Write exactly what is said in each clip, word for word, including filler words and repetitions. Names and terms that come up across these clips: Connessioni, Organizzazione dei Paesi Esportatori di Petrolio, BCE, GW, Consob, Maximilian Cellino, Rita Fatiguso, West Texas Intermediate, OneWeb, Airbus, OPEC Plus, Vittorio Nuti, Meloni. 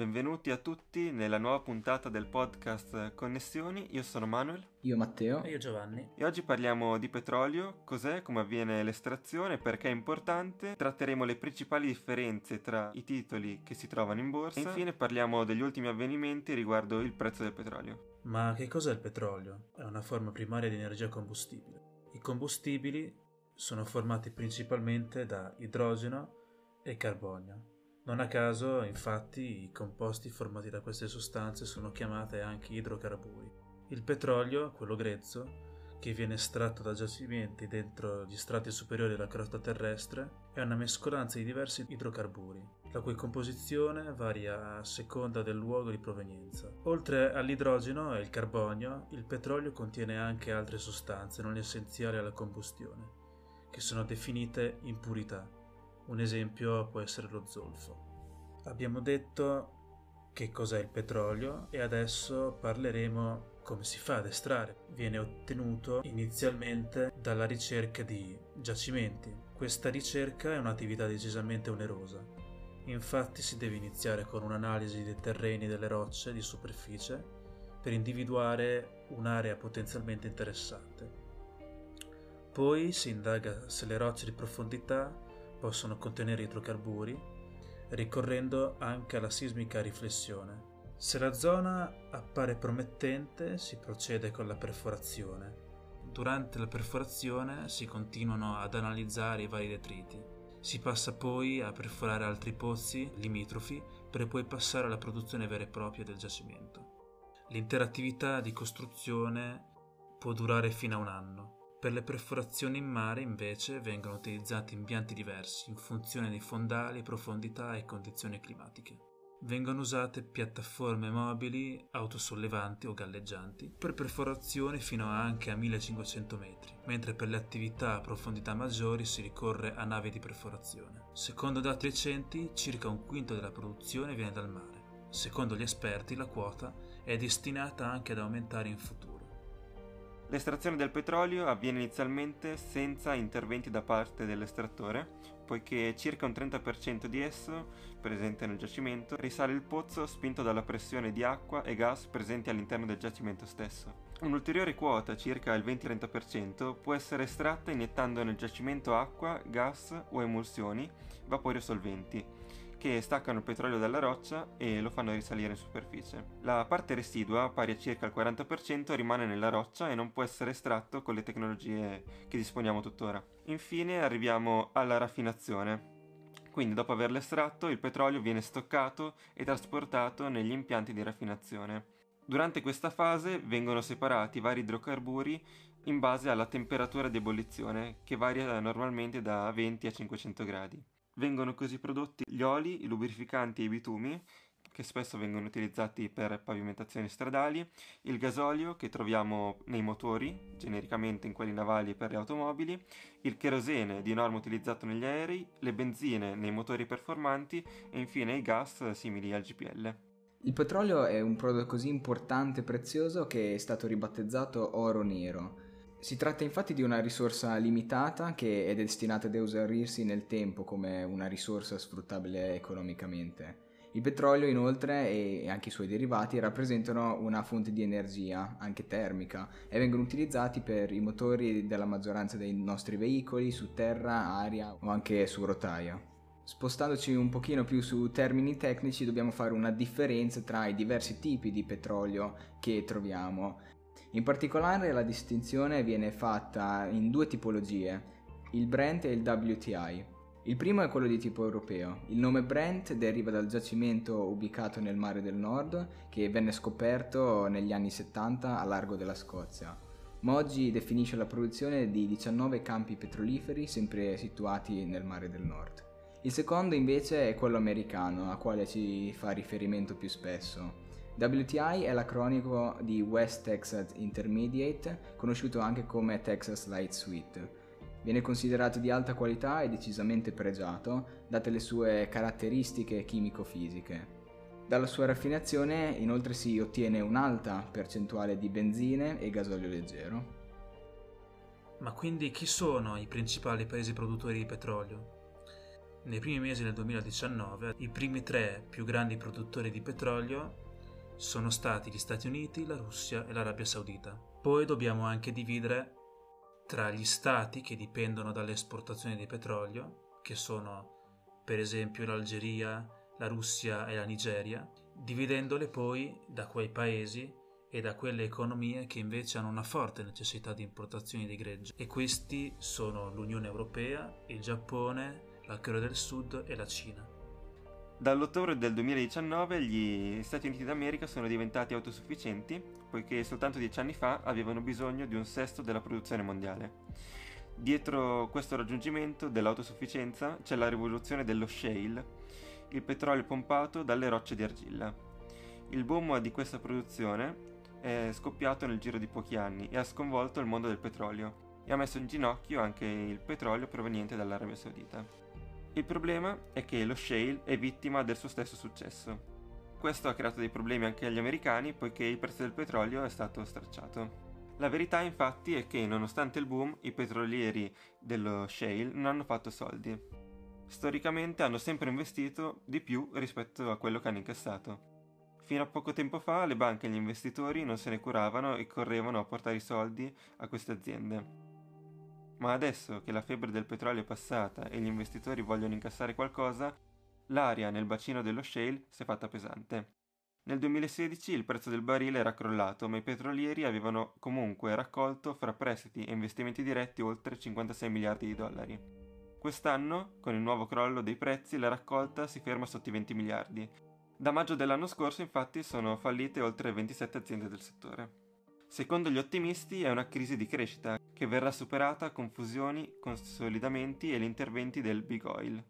Benvenuti a tutti nella nuova puntata del podcast Connessioni. Io sono Manuel. Io Matteo. E io Giovanni. E oggi parliamo di petrolio, cos'è, come avviene l'estrazione, perché è importante. Tratteremo le principali differenze tra i titoli che si trovano in borsa. E infine parliamo degli ultimi avvenimenti riguardo il prezzo del petrolio. Ma che cos'è il petrolio? È una forma primaria di energia combustibile. I combustibili sono formati principalmente da idrogeno e carbonio. Non a caso, infatti, i composti formati da queste sostanze sono chiamate anche idrocarburi. Il petrolio, quello grezzo, che viene estratto da giacimenti dentro gli strati superiori della crosta terrestre, è una mescolanza di diversi idrocarburi, la cui composizione varia a seconda del luogo di provenienza. Oltre all'idrogeno e il carbonio, il petrolio contiene anche altre sostanze non essenziali alla combustione, che sono definite impurità. Un esempio può essere lo zolfo. Abbiamo detto che cos'è il petrolio e adesso parleremo come si fa ad estrarre. Viene ottenuto inizialmente dalla ricerca di giacimenti. Questa ricerca è un'attività decisamente onerosa. Infatti si deve iniziare con un'analisi dei terreni, delle rocce, di superficie, per individuare un'area potenzialmente interessante. Poi si indaga se le rocce di profondità possono contenere idrocarburi, ricorrendo anche alla sismica riflessione. Se la zona appare promettente, si procede con la perforazione. Durante la perforazione si continuano ad analizzare i vari detriti. Si passa poi a perforare altri pozzi limitrofi per poi passare alla produzione vera e propria del giacimento. L'intera attività di costruzione può durare fino a un anno. Per le perforazioni in mare, invece, vengono utilizzati impianti diversi in funzione dei fondali, profondità e condizioni climatiche. Vengono usate piattaforme mobili, autosollevanti o galleggianti, per perforazioni fino anche a millecinquecento metri, mentre per le attività a profondità maggiori si ricorre a navi di perforazione. Secondo dati recenti, circa un quinto della produzione viene dal mare. Secondo gli esperti, la quota è destinata anche ad aumentare in futuro. L'estrazione del petrolio avviene inizialmente senza interventi da parte dell'estrattore, poiché circa un trenta per cento di esso, presente nel giacimento, risale il pozzo spinto dalla pressione di acqua e gas presenti all'interno del giacimento stesso. Un'ulteriore quota, circa il venti-trenta per cento, può essere estratta iniettando nel giacimento acqua, gas o emulsioni, vapori o solventi, che staccano il petrolio dalla roccia e lo fanno risalire in superficie. La parte residua, pari a circa il quaranta per cento, rimane nella roccia e non può essere estratto con le tecnologie che disponiamo tuttora. Infine arriviamo alla raffinazione. Quindi, dopo averlo estratto, il petrolio viene stoccato e trasportato negli impianti di raffinazione. Durante questa fase vengono separati vari idrocarburi in base alla temperatura di ebollizione, che varia normalmente da venti a cinquecento gradi. Vengono così prodotti gli oli, i lubrificanti e i bitumi, che spesso vengono utilizzati per pavimentazioni stradali, il gasolio che troviamo nei motori, genericamente in quelli navali e per le automobili, il cherosene di norma utilizzato negli aerei, le benzine nei motori performanti e infine i gas simili al G P L. Il petrolio è un prodotto così importante e prezioso che è stato ribattezzato oro nero. Si tratta infatti di una risorsa limitata che è destinata ad esaurirsi nel tempo come una risorsa sfruttabile economicamente. Il petrolio, inoltre, e anche i suoi derivati rappresentano una fonte di energia, anche termica, e vengono utilizzati per i motori della maggioranza dei nostri veicoli su terra, aria o anche su rotaia. Spostandoci un pochino più su termini tecnici, dobbiamo fare una differenza tra i diversi tipi di petrolio che troviamo. In particolare la distinzione viene fatta in due tipologie, il Brent e il W T I. Il primo è quello di tipo europeo. Il nome Brent deriva dal giacimento ubicato nel Mare del Nord che venne scoperto negli anni settanta a largo della Scozia, ma oggi definisce la produzione di diciannove campi petroliferi sempre situati nel Mare del Nord. Il secondo invece è quello americano, a quale ci fa riferimento più spesso. W T I è l'acronimo di West Texas Intermediate, conosciuto anche come Texas Light Sweet. Viene considerato di alta qualità e decisamente pregiato, date le sue caratteristiche chimico-fisiche. Dalla sua raffinazione, inoltre, si ottiene un'alta percentuale di benzine e gasolio leggero. Ma quindi chi sono i principali paesi produttori di petrolio? Nei primi mesi del duemiladiciannove i primi tre più grandi produttori di petrolio sono stati gli Stati Uniti, la Russia e l'Arabia Saudita. Poi dobbiamo anche dividere tra gli stati che dipendono dalle esportazioni di petrolio, che sono per esempio l'Algeria, la Russia e la Nigeria, dividendole poi da quei paesi e da quelle economie che invece hanno una forte necessità di importazioni di greggio. E questi sono l'Unione Europea, il Giappone, la Corea del Sud e la Cina. Dall'ottobre del duemiladiciannove gli Stati Uniti d'America sono diventati autosufficienti, poiché soltanto dieci anni fa avevano bisogno di un sesto della produzione mondiale. Dietro questo raggiungimento dell'autosufficienza c'è la rivoluzione dello shale, il petrolio pompato dalle rocce di argilla. Il boom di questa produzione è scoppiato nel giro di pochi anni e ha sconvolto il mondo del petrolio e ha messo in ginocchio anche il petrolio proveniente dall'Arabia Saudita. Il problema è che lo shale è vittima del suo stesso successo. Questo ha creato dei problemi anche agli americani, poiché il prezzo del petrolio è stato stracciato. La verità infatti è che nonostante il boom i petrolieri dello shale non hanno fatto soldi. Storicamente hanno sempre investito di più rispetto a quello che hanno incassato. Fino a poco tempo fa le banche e gli investitori non se ne curavano e correvano a portare i soldi a queste aziende. Ma adesso che la febbre del petrolio è passata e gli investitori vogliono incassare qualcosa, l'aria nel bacino dello shale si è fatta pesante. Nel duemilasedici il prezzo del barile era crollato, ma i petrolieri avevano comunque raccolto fra prestiti e investimenti diretti oltre cinquantasei miliardi di dollari. Quest'anno, con il nuovo crollo dei prezzi, la raccolta si ferma sotto i venti miliardi. Da maggio dell'anno scorso, infatti, sono fallite oltre ventisette aziende del settore. Secondo gli ottimisti è una crisi di crescita, che verrà superata con fusioni, consolidamenti e gli interventi del Big Oil.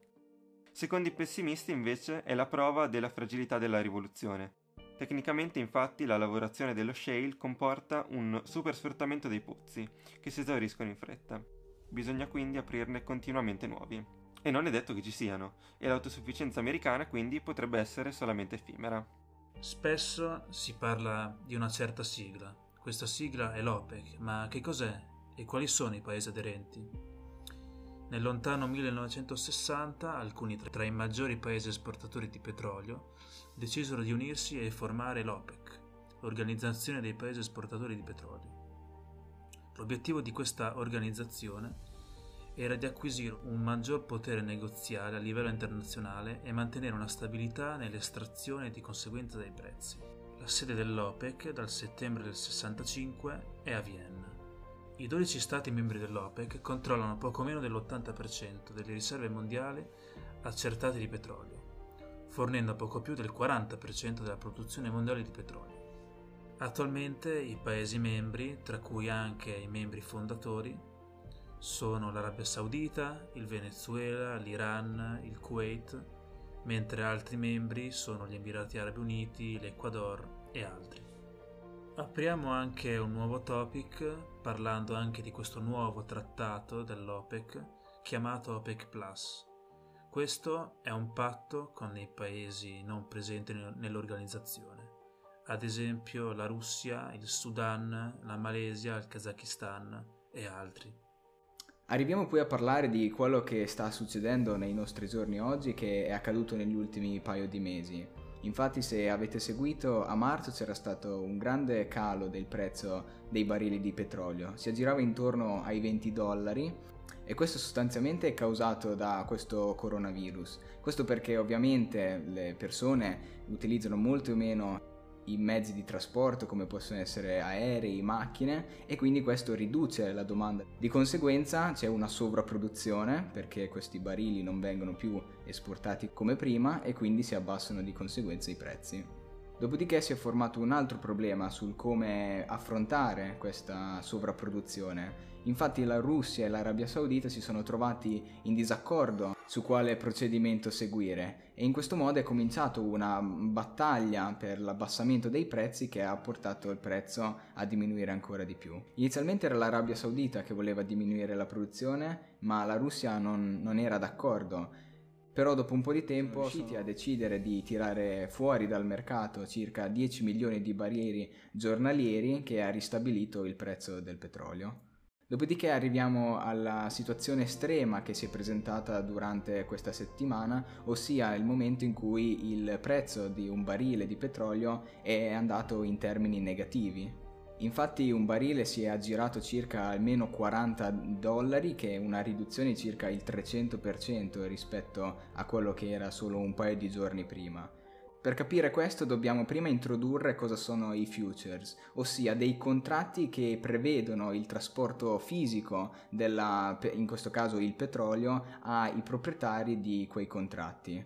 Secondo i pessimisti, invece, è la prova della fragilità della rivoluzione. Tecnicamente, infatti, la lavorazione dello shale comporta un supersfruttamento dei pozzi, che si esauriscono in fretta. Bisogna quindi aprirne continuamente nuovi. E non è detto che ci siano, e l'autosufficienza americana quindi potrebbe essere solamente effimera. Spesso si parla di una certa sigla. Questa sigla è l'OPEC, ma che cos'è e quali sono i paesi aderenti? Nel lontano millenovecentosessanta alcuni tra i maggiori paesi esportatori di petrolio decisero di unirsi e formare l'OPEC, Organizzazione dei Paesi Esportatori di Petrolio. L'obiettivo di questa organizzazione era di acquisire un maggior potere negoziale a livello internazionale e mantenere una stabilità nell'estrazione e di conseguenza dei prezzi. La sede dell'OPEC dal settembre del sessantacinque è a Vienna. I dodici stati membri dell'OPEC controllano poco meno dell'ottanta per cento delle riserve mondiali accertate di petrolio, fornendo poco più del quaranta per cento della produzione mondiale di petrolio. Attualmente i Paesi membri, tra cui anche i membri fondatori, sono l'Arabia Saudita, il Venezuela, l'Iran, il Kuwait, mentre altri membri sono gli Emirati Arabi Uniti, l'Ecuador e altri. Apriamo anche un nuovo topic parlando anche di questo nuovo trattato dell'OPEC chiamato OPEC Plus. Questo è un patto con i paesi non presenti nell'organizzazione, ad esempio la Russia, il Sudan, la Malesia, il Kazakistan e altri. Arriviamo poi a parlare di quello che sta succedendo nei nostri giorni oggi, che è accaduto negli ultimi paio di mesi. Infatti, se avete seguito, a marzo c'era stato un grande calo del prezzo dei barili di petrolio, si aggirava intorno ai venti dollari e questo sostanzialmente è causato da questo coronavirus. Questo perché ovviamente le persone utilizzano molto meno i mezzi di trasporto come possono essere aerei, macchine, e quindi questo riduce la domanda. Di conseguenza c'è una sovrapproduzione perché questi barili non vengono più esportati come prima e quindi si abbassano di conseguenza i prezzi. Dopodiché si è formato un altro problema sul come affrontare questa sovrapproduzione. Infatti la Russia e l'Arabia Saudita si sono trovati in disaccordo su quale procedimento seguire e in questo modo è cominciato una battaglia per l'abbassamento dei prezzi che ha portato il prezzo a diminuire ancora di più. Inizialmente era l'Arabia Saudita che voleva diminuire la produzione, ma la Russia non, non era d'accordo. Però dopo un po' di tempo sono riusciti a decidere di tirare fuori dal mercato circa dieci milioni di barili giornalieri, che ha ristabilito il prezzo del petrolio. Dopodiché arriviamo alla situazione estrema che si è presentata durante questa settimana, ossia il momento in cui il prezzo di un barile di petrolio è andato in termini negativi. Infatti un barile si è aggirato circa almeno quaranta dollari, che è una riduzione di circa il trecento per cento rispetto a quello che era solo un paio di giorni prima. Per capire questo dobbiamo prima introdurre cosa sono i futures, ossia dei contratti che prevedono il trasporto fisico della, in questo caso il petrolio, ai proprietari di quei contratti.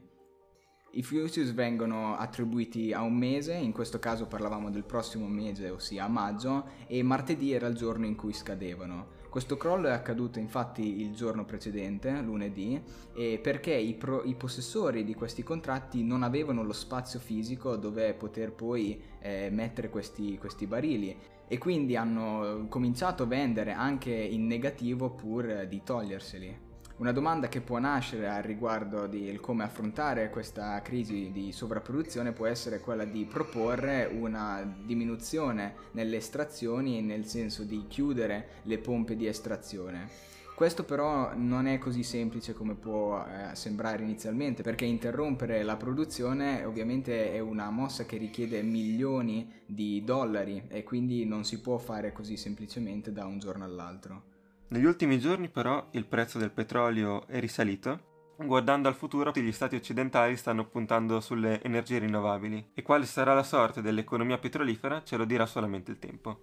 I futures vengono attribuiti a un mese, in questo caso parlavamo del prossimo mese, ossia a maggio, e martedì era il giorno in cui scadevano. Questo crollo è accaduto infatti il giorno precedente, lunedì, e perché i, pro- i possessori di questi contratti non avevano lo spazio fisico dove poter poi eh, mettere questi, questi barili, e quindi hanno cominciato a vendere anche in negativo pur di toglierseli. Una domanda che può nascere al riguardo di come affrontare questa crisi di sovrapproduzione può essere quella di proporre una diminuzione nelle estrazioni, nel senso di chiudere le pompe di estrazione. Questo però non è così semplice come può eh, sembrare inizialmente, perché interrompere la produzione ovviamente è una mossa che richiede milioni di dollari e quindi non si può fare così semplicemente da un giorno all'altro. Negli ultimi giorni però il prezzo del petrolio è risalito. Guardando al futuro, tutti gli stati occidentali stanno puntando sulle energie rinnovabili, e quale sarà la sorte dell'economia petrolifera ce lo dirà solamente il tempo.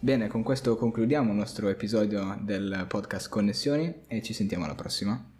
Bene, con questo concludiamo il nostro episodio del podcast Connessioni e ci sentiamo alla prossima.